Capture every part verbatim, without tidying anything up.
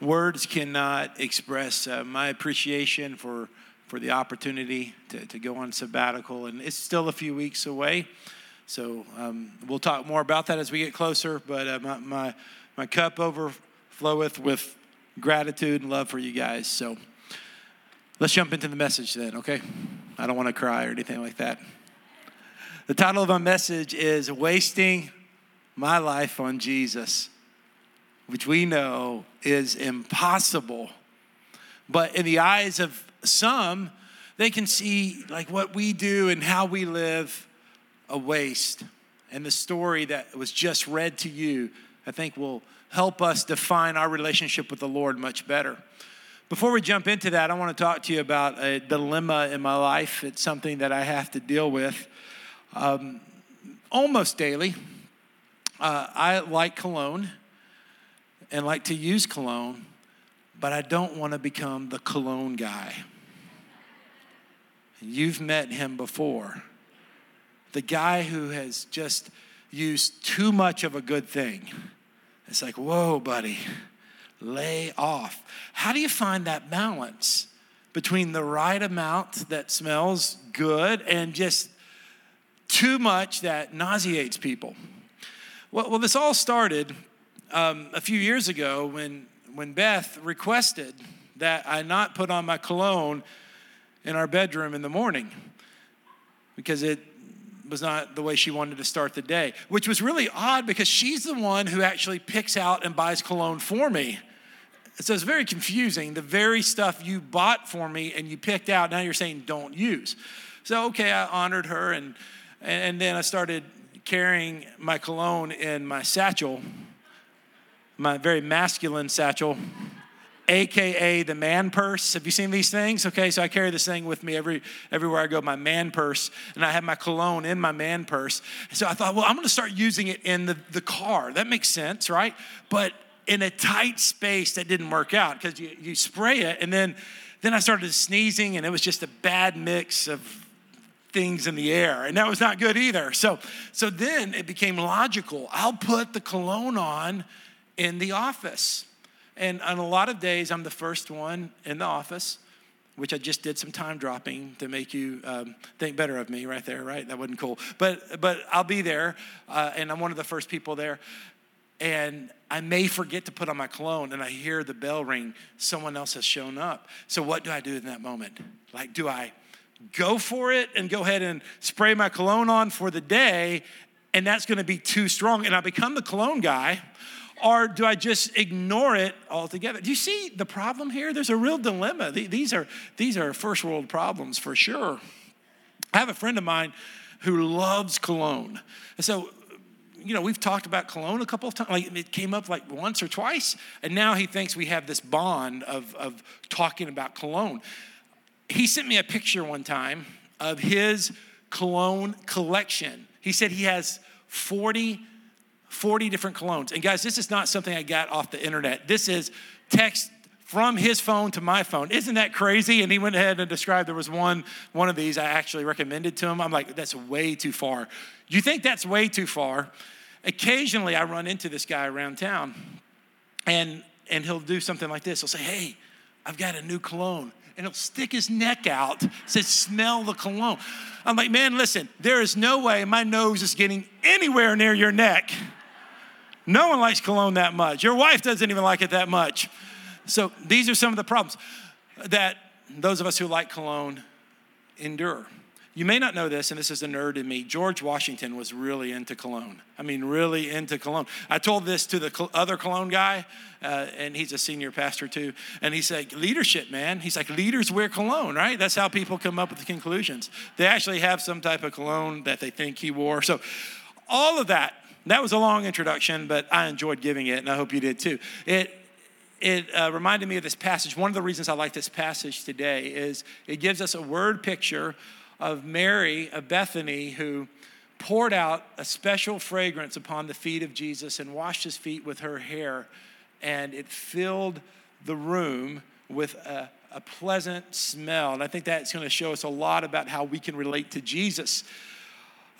Words cannot express uh, my appreciation for, for the opportunity to, to go on sabbatical. And it's still a few weeks away. So um, we'll talk more about that as we get closer. But uh, my, my, my cup overfloweth with gratitude and love for you guys. So let's jump into the message then, okay? I don't want to cry or anything like that. The title of my message is Wasting My Life on Jesus, which we know is impossible. But in the eyes of some, they can see like what we do and how we live a waste. And the story that was just read to you, I think will help us define our relationship with the Lord much better. Before we jump into that, I want to talk to you about a dilemma in my life. It's something that I have to deal with um, almost daily. Uh, I like cologne. And like to use cologne, but I don't want to become the cologne guy. You've met him before. The guy who has just used too much of a good thing. It's like, whoa, buddy, lay off. How do you find that balance between the right amount that smells good and just too much that nauseates people? Well, well this all started Um, a few years ago when when Beth requested that I not put on my cologne in our bedroom in the morning because it was not the way she wanted to start the day, which was really odd because she's the one who actually picks out and buys cologne for me. So it's very confusing. The very stuff you bought for me and you picked out, now you're saying don't use. So, okay, I honored her, and and then I started carrying my cologne in my satchel, my very masculine satchel, A K A the man purse. Have you seen these things? Okay, so I carry this thing with me every everywhere I go, my man purse, and I have my cologne in my man purse. So I thought, well, I'm gonna start using it in the, the car. That makes sense, right? But in a tight space, that didn't work out because you, you spray it, and then, then I started sneezing, and it was just a bad mix of things in the air, and that was not good either. So, so then it became logical. I'll put the cologne on in the office. And on a lot of days, I'm the first one in the office, which I just did some time dropping to make you um, think better of me right there, right? That wasn't cool. But but I'll be there, uh, and I'm one of the first people there. And I may forget to put on my cologne, and I hear the bell ring. Someone else has shown up. So what do I do in that moment? Like, do I go for it and go ahead and spray my cologne on for the day, and that's gonna be too strong, and I become the cologne guy? Or do I just ignore it altogether? Do you see the problem here? There's a real dilemma. These are, these are first world problems for sure. I have a friend of mine who loves cologne. And so, you know, we've talked about cologne a couple of times. Like, it came up like once or twice. And now he thinks we have this bond of, of talking about cologne. He sent me a picture one time of his cologne collection. He said he has forty forty different colognes. And guys, this is not something I got off the internet. This is text from his phone to my phone. Isn't that crazy? And he went ahead and described there was one, one of these I actually recommended to him. I'm like, that's way too far. You think that's way too far? Occasionally, I run into this guy around town, and, and he'll do something like this. He'll say, hey, I've got a new cologne. And he'll stick his neck out, says, smell the cologne. I'm like, man, listen, there is no way my nose is getting anywhere near your neck. No one likes cologne that much. Your wife doesn't even like it that much. So these are some of the problems that those of us who like cologne endure. You may not know this, and this is a nerd in me. George Washington was really into cologne. I mean, really into cologne. I told this to the other cologne guy, uh, and he's a senior pastor too. And he's like, leadership, man. He's like, leaders wear cologne, right? That's how people come up with the conclusions. They actually have some type of cologne that they think he wore. So all of that. That was a long introduction, but I enjoyed giving it, and I hope you did too. It it uh, reminded me of this passage. One of the reasons I like this passage today is it gives us a word picture of Mary of Bethany, who poured out a special fragrance upon the feet of Jesus and washed his feet with her hair, and it filled the room with a, a pleasant smell. And I think that's going to show us a lot about how we can relate to Jesus.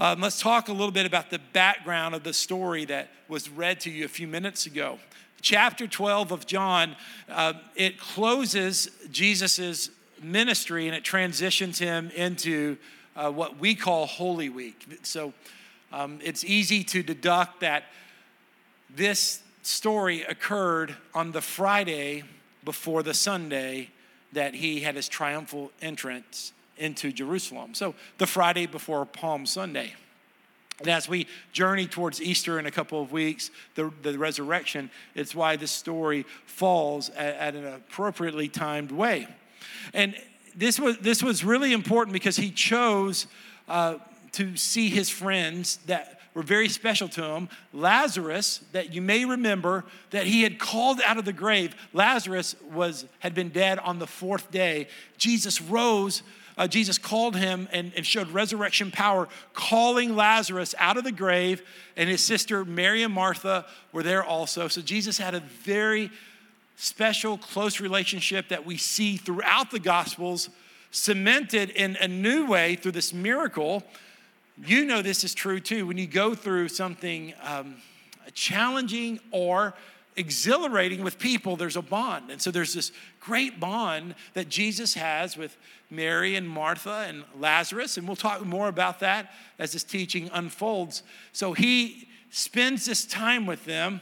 Um, let's talk a little bit about the background of the story that was read to you a few minutes ago. Chapter twelve of John, uh, it closes Jesus's ministry and it transitions him into uh, what we call Holy Week. So um, it's easy to deduct that this story occurred on the Friday before the Sunday that he had his triumphal entrance into Jerusalem. So the Friday before Palm Sunday. And as we journey towards Easter in a couple of weeks, the, the resurrection, it's why this story falls at, at an appropriately timed way. And this was this was really important because he chose uh, to see his friends that were very special to him. Lazarus, that you may remember, that he had called out of the grave. Lazarus was had been dead on the fourth day. Jesus rose. Uh, Jesus called him and, and showed resurrection power, calling Lazarus out of the grave, and his sister Mary and Martha were there also. So Jesus had a very special, close relationship that we see throughout the Gospels, cemented in a new way through this miracle. You know this is true too. When you go through something um, challenging or exhilarating with people, there's a bond. And so there's this great bond that Jesus has with Mary and Martha and Lazarus. And we'll talk more about that as this teaching unfolds. So he spends this time with them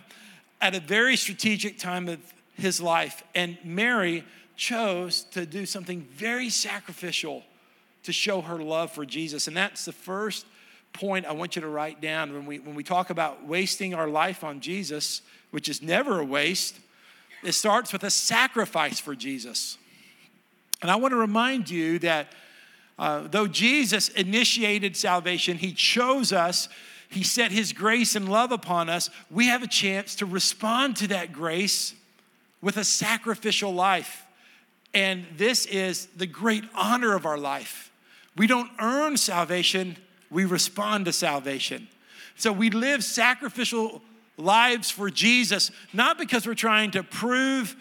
at a very strategic time of his life. And Mary chose to do something very sacrificial to show her love for Jesus. And that's the first point I want you to write down when we when we talk about wasting our life on Jesus, which is never a waste. It starts with a sacrifice for Jesus. And I want to remind you that uh, though Jesus initiated salvation, he chose us, he set his grace and love upon us, we have a chance to respond to that grace with a sacrificial life. And this is the great honor of our life. We don't earn salvation, we respond to salvation. So we live sacrificial lives for Jesus, not because we're trying to prove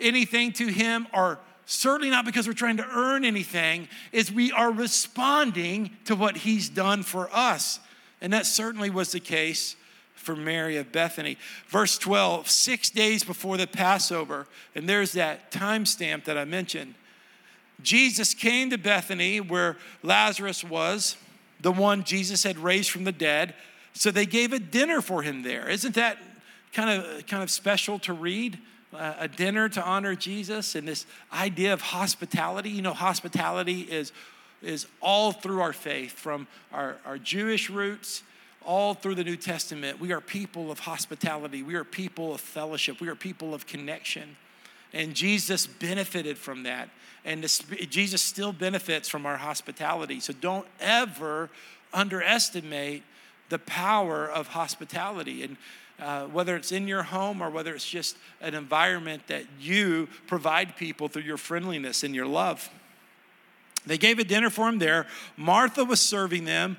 anything to him, or certainly not because we're trying to earn anything, is we are responding to what he's done for us. And that certainly was the case for Mary of Bethany. Verse twelve, six days before the Passover, and there's that time stamp that I mentioned. Jesus came to Bethany where Lazarus was, the one Jesus had raised from the dead. So they gave a dinner for him there. Isn't that kind of kind of special to read? Uh, a dinner to honor Jesus and this idea of hospitality. You know, hospitality is, is all through our faith, from our, our Jewish roots, all through the New Testament. We are people of hospitality. We are people of fellowship. We are people of connection. And Jesus benefited from that. And this, Jesus still benefits from our hospitality. So don't ever underestimate the power of hospitality. And uh, whether it's in your home or whether it's just an environment that you provide people through your friendliness and your love. They gave a dinner for him there. Martha was serving them.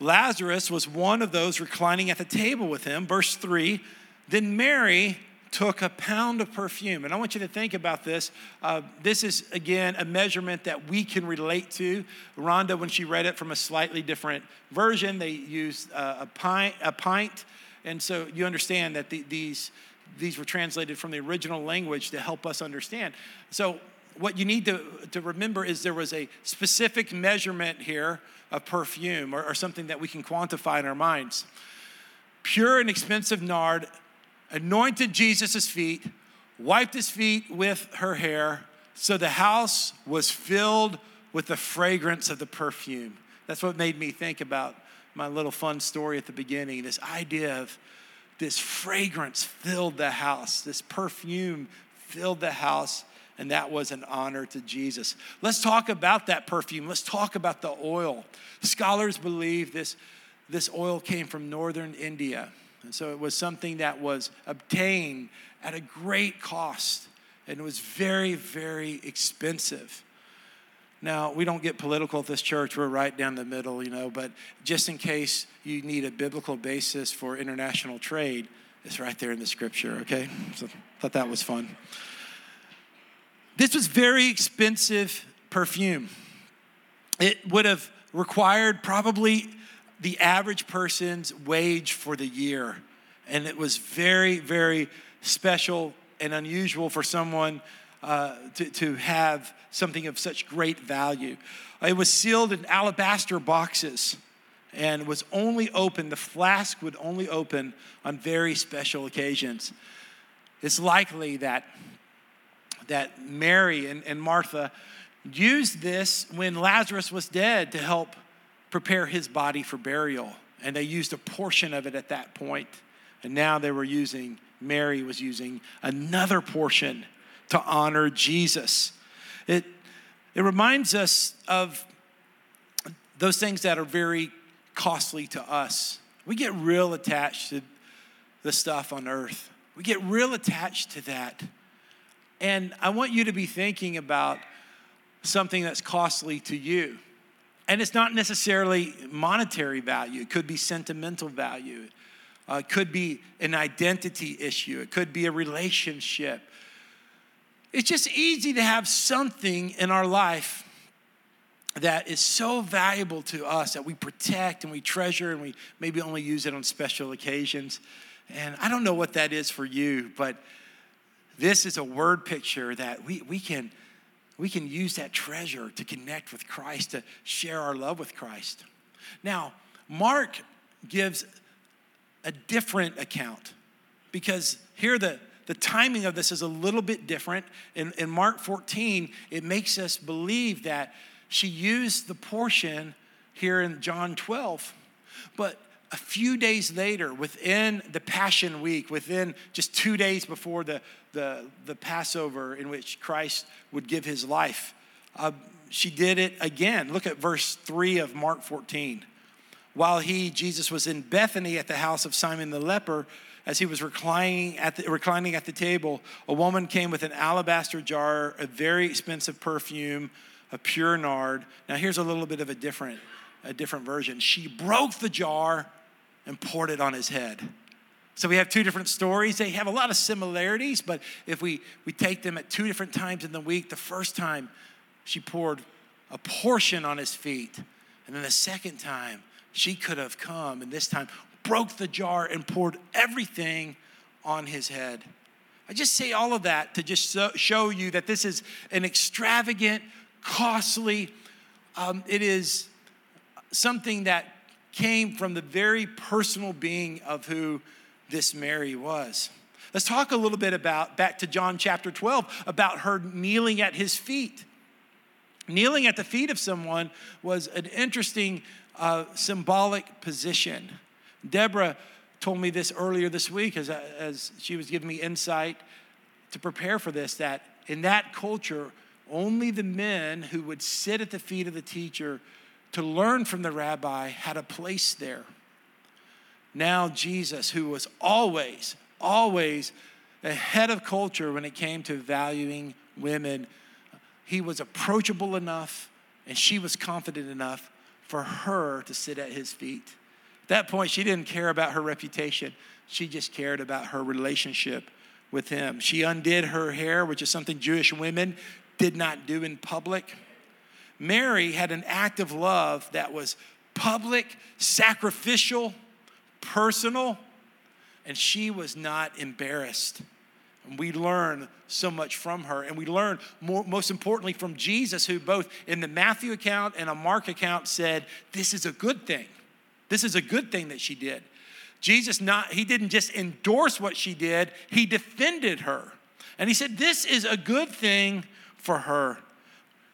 Lazarus was one of those reclining at the table with him. Verse three, then Mary took a pound of perfume. And I want you to think about this. Uh, this is, again, a measurement that we can relate to. Rhonda, when she read it from a slightly different version, they used uh, a pint. A pint, and so you understand that the, these, these were translated from the original language to help us understand. So what you need to, to remember is there was a specific measurement here of perfume, or, or something that we can quantify in our minds. Pure and expensive nard anointed Jesus' feet, wiped his feet with her hair, so the house was filled with the fragrance of the perfume. That's what made me think about my little fun story at the beginning, this idea of this fragrance filled the house, this perfume filled the house, and that was an honor to Jesus. Let's talk about that perfume. Let's talk about the oil. Scholars believe this, this oil came from northern India. And so it was something that was obtained at a great cost, and it was very, very expensive. Now, we don't get political at this church. We're right down the middle, you know, but just in case you need a biblical basis for international trade, it's right there in the scripture, okay? So I thought that was fun. This was very expensive perfume. It would have required probably the average person's wage for the year. And it was very, very special and unusual for someone uh, to, to have something of such great value. It was sealed in alabaster boxes and was only open, the flask would only open on very special occasions. It's likely that that Mary and, and Martha used this when Lazarus was dead to help prepare his body for burial. And they used a portion of it at that point. And now they were using, Mary was using another portion to honor Jesus. It, it reminds us of those things that are very costly to us. We get real attached to the stuff on earth. We get real attached to that. And I want you to be thinking about something that's costly to you. And it's not necessarily monetary value. It could be sentimental value. Uh, it could be an identity issue. It could be a relationship. It's just easy to have something in our life that is so valuable to us that we protect and we treasure and we maybe only use it on special occasions. And I don't know what that is for you, but this is a word picture that we, we can... We can use that treasure to connect with Christ, to share our love with Christ. Now, Mark gives a different account because here the, the timing of this is a little bit different. In, in Mark fourteen, it makes us believe that she used the portion here in John twelve. But a few days later, within the Passion Week, within just two days before the The, the Passover in which Christ would give his life. Uh, she did it again. Look at verse three of Mark fourteen. While he, Jesus, was in Bethany at the house of Simon the leper, as he was reclining at the, reclining at the table, a woman came with an alabaster jar, a very expensive perfume, a pure nard. Now here's a little bit of a different, a different version. She broke the jar and poured it on his head. So we have two different stories. They have a lot of similarities, but if we, we take them at two different times in the week, the first time she poured a portion on his feet. And then the second time she could have come and this time broke the jar and poured everything on his head. I just say all of that to just so, show you that this is an extravagant, costly, um, it is something that came from the very personal being of who this Mary was. Let's talk a little bit about, back to John chapter twelve, about her kneeling at his feet. Kneeling at the feet of someone was an interesting uh, symbolic position. Deborah told me this earlier this week as, as she was giving me insight to prepare for this, that in that culture, only the men who would sit at the feet of the teacher to learn from the rabbi had a place there. Now Jesus, who was always, always ahead of culture when it came to valuing women, he was approachable enough and she was confident enough for her to sit at his feet. At that point, she didn't care about her reputation. She just cared about her relationship with him. She undid her hair, which is something Jewish women did not do in public. Mary had an act of love that was public, sacrificial, personal, and she was not embarrassed. And we learn so much from her, and we learn more, most importantly from Jesus, who both in the Matthew account and a Mark account said, this is a good thing. This is a good thing that she did. Jesus, not he didn't just endorse what she did, he defended her. And he said, this is a good thing for her.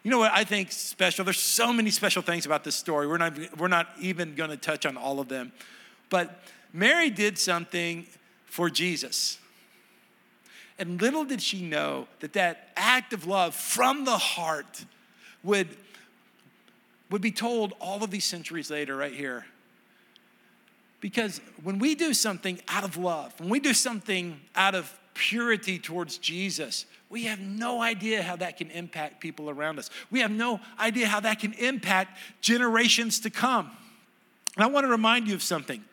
You know what I think special? There's so many special things about this story. We're not, we're not even going to touch on all of them. But Mary did something for Jesus. And little did she know that that act of love from the heart would, would be told all of these centuries later right here. Because when we do something out of love, when we do something out of purity towards Jesus, we have no idea how that can impact people around us. We have no idea how that can impact generations to come. And I want to remind you of something.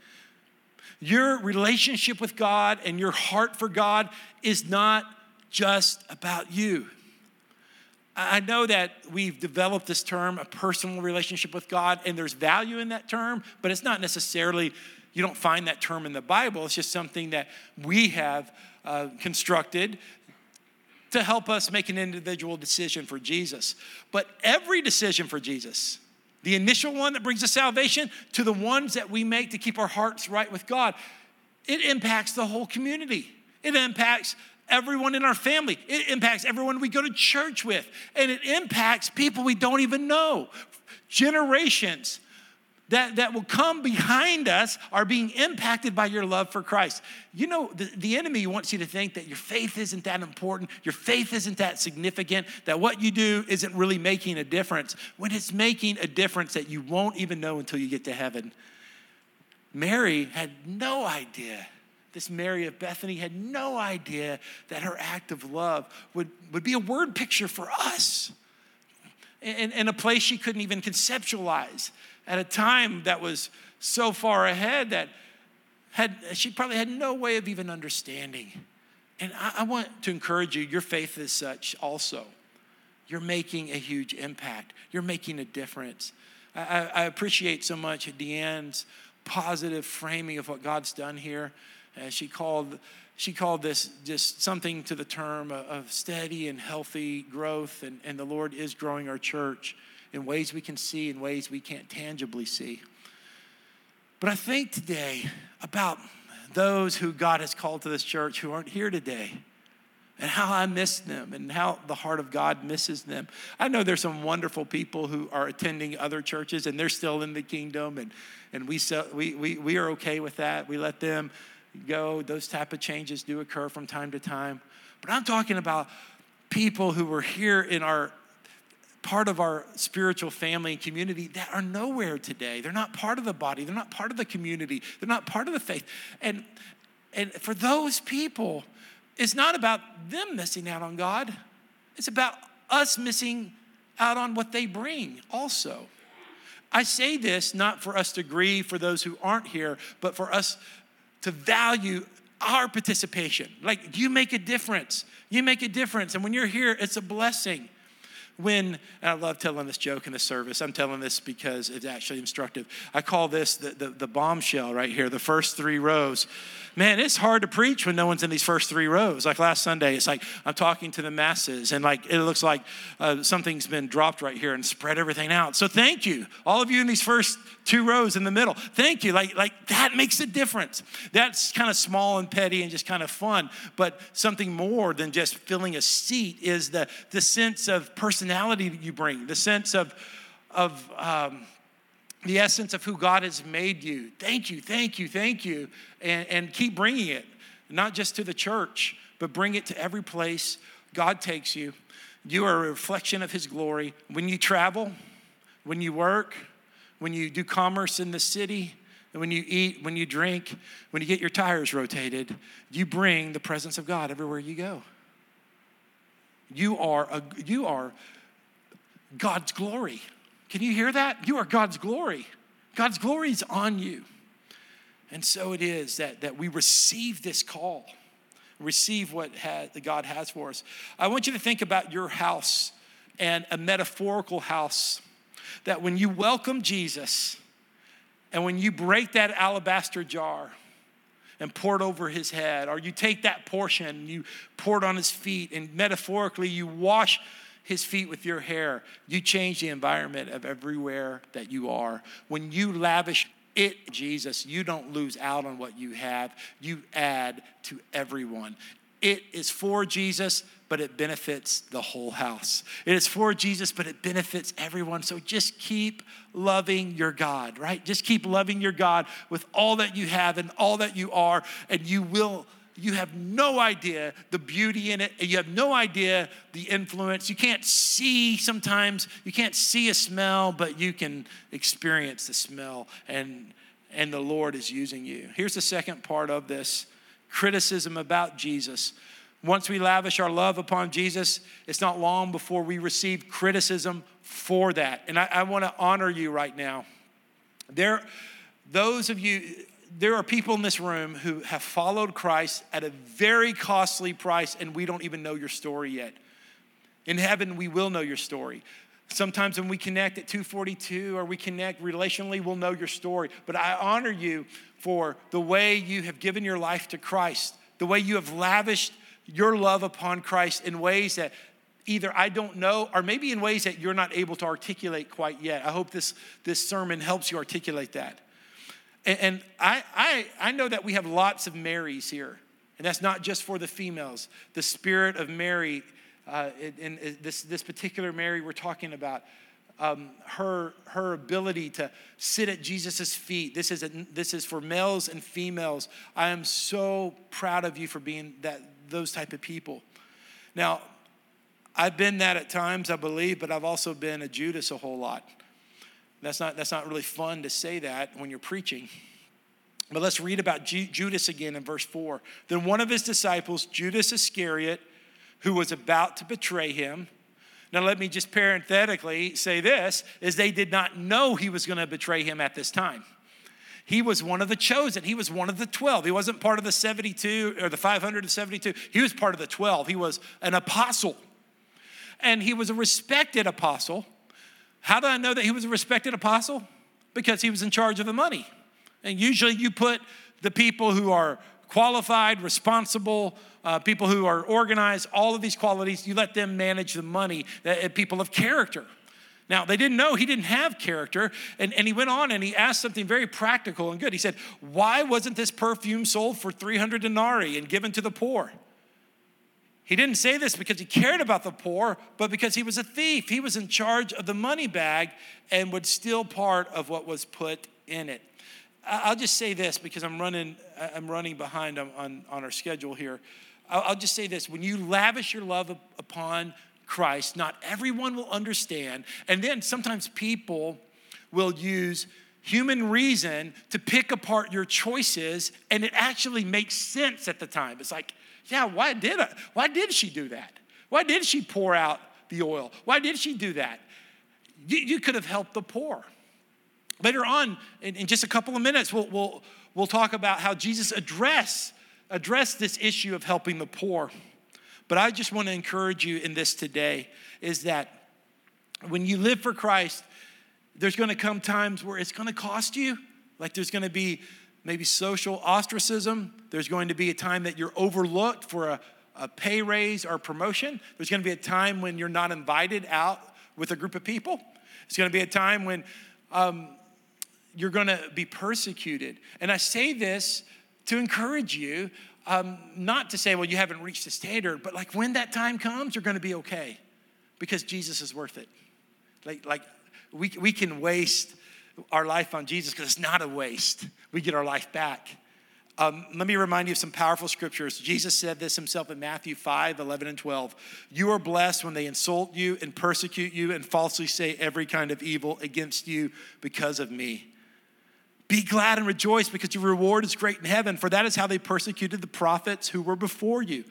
Your relationship with God and your heart for God is not just about you. I know that we've developed this term, a personal relationship with God, and there's value in that term, but it's not necessarily, you don't find that term in the Bible. It's just something that we have uh, constructed to help us make an individual decision for Jesus. But every decision for Jesus, the initial one that brings us salvation to the ones that we make to keep our hearts right with God, it impacts the whole community. It impacts everyone in our family. It impacts everyone we go to church with. And it impacts people we don't even know. Generations that, that will come behind us are being impacted by your love for Christ. You know, the, the enemy wants you to think that your faith isn't that important, your faith isn't that significant, that what you do isn't really making a difference, when it's making a difference that you won't even know until you get to heaven. Mary had no idea. This Mary of Bethany had no idea that her act of love would, would be a word picture for us in, in a place she couldn't even conceptualize, at a time that was so far ahead that had she probably had no way of even understanding. And I, I want to encourage you, your faith is such also. You're making a huge impact. You're making a difference. I, I, I appreciate so much Deanne's positive framing of what God's done here. Uh, she called she called this just something to the term of steady and healthy growth, and, and the Lord is growing our church in ways we can see, in ways we can't tangibly see. But I think today about those who God has called to this church who aren't here today, and how I miss them, and how the heart of God misses them. I know there's some wonderful people who are attending other churches, and they're still in the kingdom, and, and we, so, we, we, we are okay with that. We let them go. Those type of changes do occur from time to time. But I'm talking about people who were here in our part of our spiritual family and community that are nowhere today. They're not part of the body. They're not part of the community. They're not part of the faith. And, and for those people, it's not about them missing out on God. It's about us missing out on what they bring also. I say this not for us to grieve for those who aren't here, but for us to value our participation. Like, you make a difference. You make a difference. And when you're here, it's a blessing. When, and I love telling this joke in the service. I'm telling this because it's actually instructive. I call this the, the, the bombshell right here, the first three rows. Man, it's hard to preach when no one's in these first three rows. Like last Sunday, it's like I'm talking to the masses, and like it looks like uh, something's been dropped right here and spread everything out. So thank you, all of you in these first two rows in the middle. Thank you. Like, like that makes a difference. That's kind of small and petty and just kind of fun, but something more than just filling a seat is the, the sense of personality personality that you bring, the sense of, of um, the essence of who God has made you. Thank you, thank you, thank you. And, and keep bringing it, not just to the church, but bring it to every place God takes you. You are a reflection of his glory. When you travel, when you work, when you do commerce in the city, and when you eat, when you drink, when you get your tires rotated, you bring the presence of God everywhere you go. You are a, you are God's glory. Can you hear that? You are God's glory. God's glory is on you. And so it is that, that we receive this call, receive what ha- God has for us. I want you to think about your house, and a metaphorical house, that when you welcome Jesus and when you break that alabaster jar and poured over his head, or you take that portion and you pour it on his feet, and metaphorically you wash his feet with your hair. You change the environment of everywhere that you are. When you lavish it, Jesus, you don't lose out on what you have. You add to everyone. It is for Jesus, but it benefits the whole house. It is for Jesus, but it benefits everyone. So just keep loving your God, right? Just keep loving your God with all that you have and all that you are, and you will, you have no idea the beauty in it, and you have no idea the influence. You can't see sometimes, you can't see a smell, but you can experience the smell, and, and the Lord is using you. Here's the second part of this criticism about Jesus. Once we lavish our love upon Jesus, it's not long before we receive criticism for that. And I, I want to honor you right now. There, those of you, there are people in this room who have followed Christ at a very costly price, and we don't even know your story yet. In heaven, we will know your story. Sometimes when we connect at two forty-two or we connect relationally, we'll know your story. But I honor you for the way you have given your life to Christ, the way you have lavished your love upon Christ in ways that either I don't know, or maybe in ways that you're not able to articulate quite yet. I hope this, this sermon helps you articulate that. And, and I, I, I know that we have lots of Marys here, and that's not just for the females. The spirit of Mary, uh, in, in this, this particular Mary we're talking about, Um, her her ability to sit at Jesus' feet. This is a, this is for males and females. I am so proud of you for being that those type of people. Now, I've been that at times, I believe, but I've also been a Judas a whole lot. That's not that's not really fun to say that when you're preaching. But let's read about Ju- Judas again in verse four. Then one of his disciples, Judas Iscariot, who was about to betray him. Now, let me just parenthetically say this, is they did not know he was going to betray him at this time. He was one of the chosen. He was one of the twelve. He wasn't part of the seventy-two or the five hundred seventy-two. He was part of the twelve. He was an apostle. And he was a respected apostle. How do I know that he was a respected apostle? Because he was in charge of the money. And usually you put the people who are qualified, responsible, uh, people who are organized, all of these qualities, you let them manage the money, uh, people of character. Now, they didn't know he didn't have character, and, and he went on and he asked something very practical and good. He said, why wasn't this perfume sold for three hundred denarii and given to the poor? He didn't say this because he cared about the poor, but because he was a thief. He was in charge of the money bag and would steal part of what was put in it. I'll just say this because I'm running I'm running behind on, on, on our schedule here. I'll, I'll just say this. When you lavish your love upon Christ, not everyone will understand. And then sometimes people will use human reason to pick apart your choices, and it actually makes sense at the time. It's like, yeah, why did I, why did she do that? Why did she pour out the oil? Why did she do that? You, you could have helped the poor. Later on, in, in just a couple of minutes, we'll, we'll, we'll talk about how Jesus address, addressed this issue of helping the poor. But I just want to encourage you in this today is that when you live for Christ, there's going to come times where it's going to cost you. Like there's going to be maybe social ostracism. There's going to be a time that you're overlooked for a, a pay raise or promotion. There's going to be a time when you're not invited out with a group of people. It's going to be a time when... Um, you're going to be persecuted. And I say this to encourage you, um, not to say, well, you haven't reached the standard, but like when that time comes, you're going to be okay because Jesus is worth it. Like, like we, we can waste our life on Jesus because it's not a waste. We get our life back. Um, let me remind you of some powerful scriptures. Jesus said this himself in Matthew five, eleven, and twelve. You are blessed when they insult you and persecute you and falsely say every kind of evil against you because of me. Be glad and rejoice because your reward is great in heaven, for that is how they persecuted the prophets who were before you.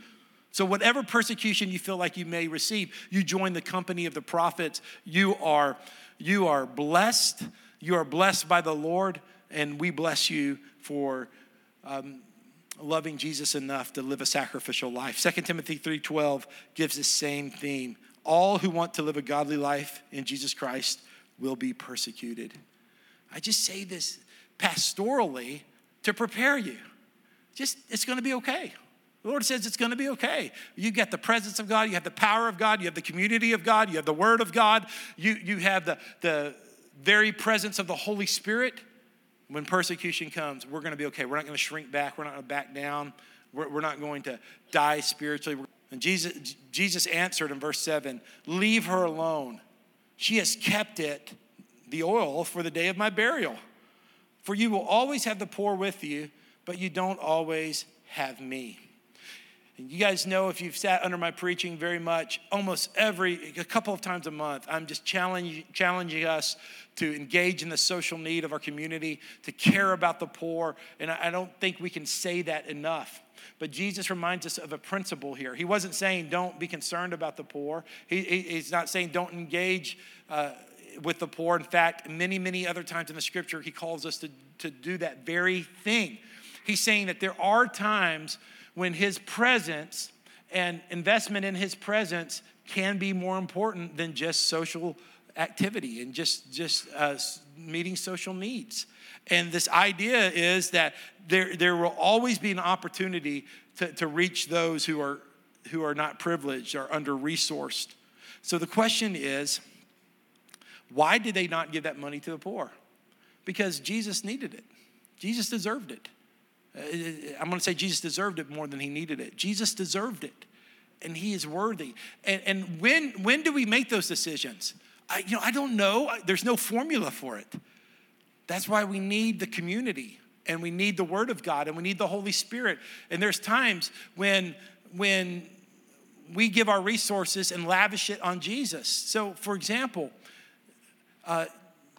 So whatever persecution you feel like you may receive, you join the company of the prophets. You are, you are blessed. You are blessed by the Lord, and we bless you for Um, loving Jesus enough to live a sacrificial life. Second Timothy three twelve gives the same theme. All who want to live a godly life in Jesus Christ will be persecuted. I just say this pastorally to prepare you. Just, it's going to be okay. The Lord says it's going to be okay. You've got the presence of God. You have the power of God. You have the community of God. You have the word of God. You, you have the, the very presence of the Holy Spirit. When persecution comes, we're going to be okay. We're not going to shrink back. We're not going to back down. We're, we're not going to die spiritually. And Jesus, Jesus answered in verse seven, leave her alone. She has kept it, the oil, for the day of my burial. For you will always have the poor with you, but you don't always have me. And you guys know if you've sat under my preaching very much, almost every, a couple of times a month, I'm just challenge, challenging us to engage in the social need of our community, to care about the poor. And I, I don't think we can say that enough. But Jesus reminds us of a principle here. He wasn't saying don't be concerned about the poor. He, he, he's not saying don't engage uh, with the poor. In fact, many, many other times in the scripture, he calls us to, to do that very thing. He's saying that there are times when his presence and investment in his presence can be more important than just social activity and just, just uh, meeting social needs. And this idea is that there, there will always be an opportunity to, to reach those who are who are not privileged or under-resourced. So the question is, why did they not give that money to the poor? Because Jesus needed it. Jesus deserved it. I'm going to say Jesus deserved it more than he needed it. Jesus deserved it, and he is worthy. And, and when when do we make those decisions? I, you know, I don't know. There's no formula for it. That's why we need the community, and we need the Word of God, and we need the Holy Spirit. And there's times when when we give our resources and lavish it on Jesus. So, for example, uh,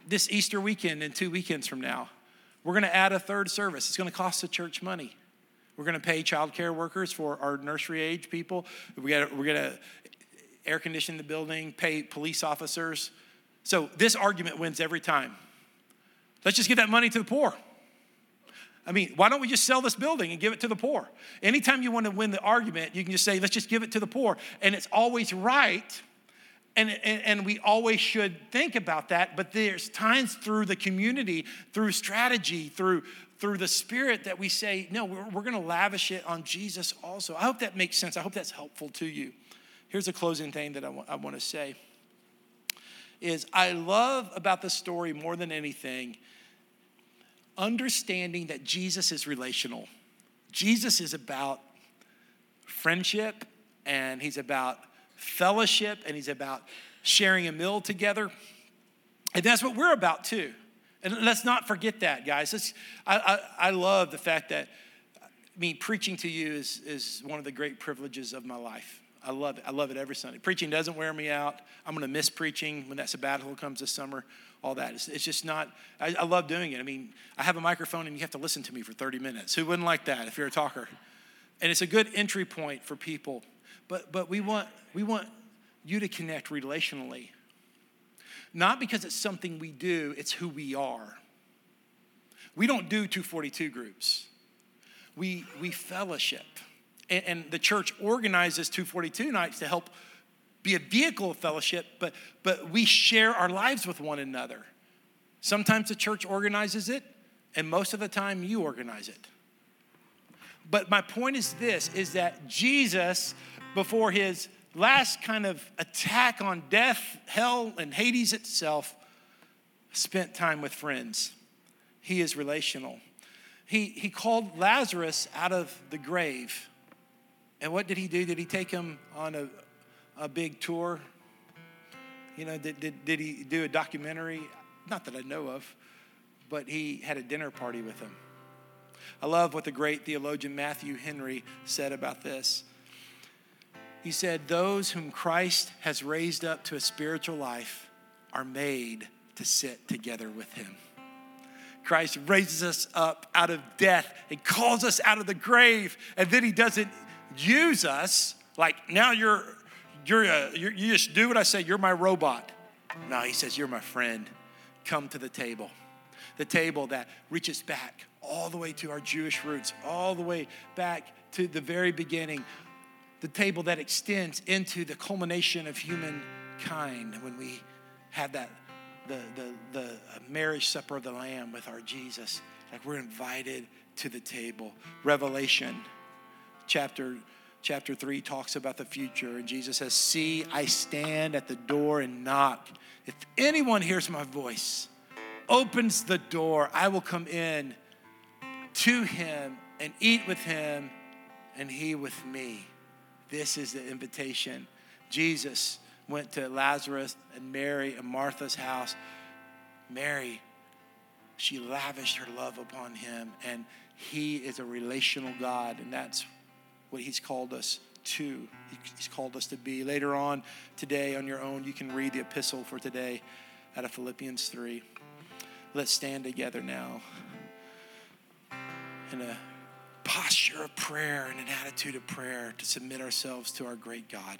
this Easter weekend and two weekends from now, we're going to add a third service. It's going to cost the church money. We're going to pay childcare workers for our nursery age people. We got, we're going to air condition the building, pay police officers. So this argument wins every time. Let's just give that money to the poor. I mean, why don't we just sell this building and give it to the poor? Anytime you want to win the argument, you can just say, let's just give it to the poor. And it's always right. And, and, and we always should think about that. But there's times through the community, through strategy, through through the Spirit that we say, no, we're, we're going to lavish it on Jesus also. I hope that makes sense. I hope that's helpful to you. Here's a closing thing that I, w- I want to say is I love about this story more than anything, understanding that Jesus is relational. Jesus is about friendship, and he's about fellowship, and he's about sharing a meal together. And that's what we're about too. And let's not forget that, guys. Let's, I, I, I love the fact that, I mean, preaching to you is, is one of the great privileges of my life. I love it. I love it every Sunday. Preaching doesn't wear me out. I'm going to miss preaching when that sabbatical comes this summer, all that. It's, it's just not, I, I love doing it. I mean, I have a microphone and you have to listen to me for thirty minutes. Who wouldn't like that if you're a talker? And it's a good entry point for people. But but we want we want you to connect relationally. Not because it's something we do, it's who we are. We don't do two forty-two groups. We, we fellowship. And the church organizes two forty-two nights to help be a vehicle of fellowship, but, but we share our lives with one another. Sometimes the church organizes it, and most of the time you organize it. But my point is this, is that Jesus, before his last kind of attack on death, hell, and Hades itself, spent time with friends. He is relational. He, he called Lazarus out of the grave. And what did he do? Did he take him on a, a big tour? You know, did, did, did he do a documentary? Not that I know of, but he had a dinner party with him. I love what the great theologian Matthew Henry said about this. He said, those whom Christ has raised up to a spiritual life are made to sit together with him. Christ raises us up out of death and calls us out of the grave, and then he doesn't use us like, now you're, you're, a, you're you just do what I say, you're my robot. No, he says, you're my friend. Come to the table. The table that reaches back all the way to our Jewish roots, all the way back to the very beginning. The table that extends into the culmination of humankind when we have that the the the marriage supper of the Lamb with our Jesus. Like, we're invited to the table. Revelation chapter chapter three talks about the future, and Jesus says, "See, I stand at the door and knock. If anyone hears my voice, opens the door, I will come in to him and eat with him and he with me." This is the invitation. Jesus went to Lazarus and Mary and Martha's house. Mary, she lavished her love upon him, and he is a relational God, and that's what he's called us to. He's called us to be. Later on today on your own, you can read the epistle for today out of Philippians three. Let's stand together now in a posture of prayer and an attitude of prayer to submit ourselves to our great God.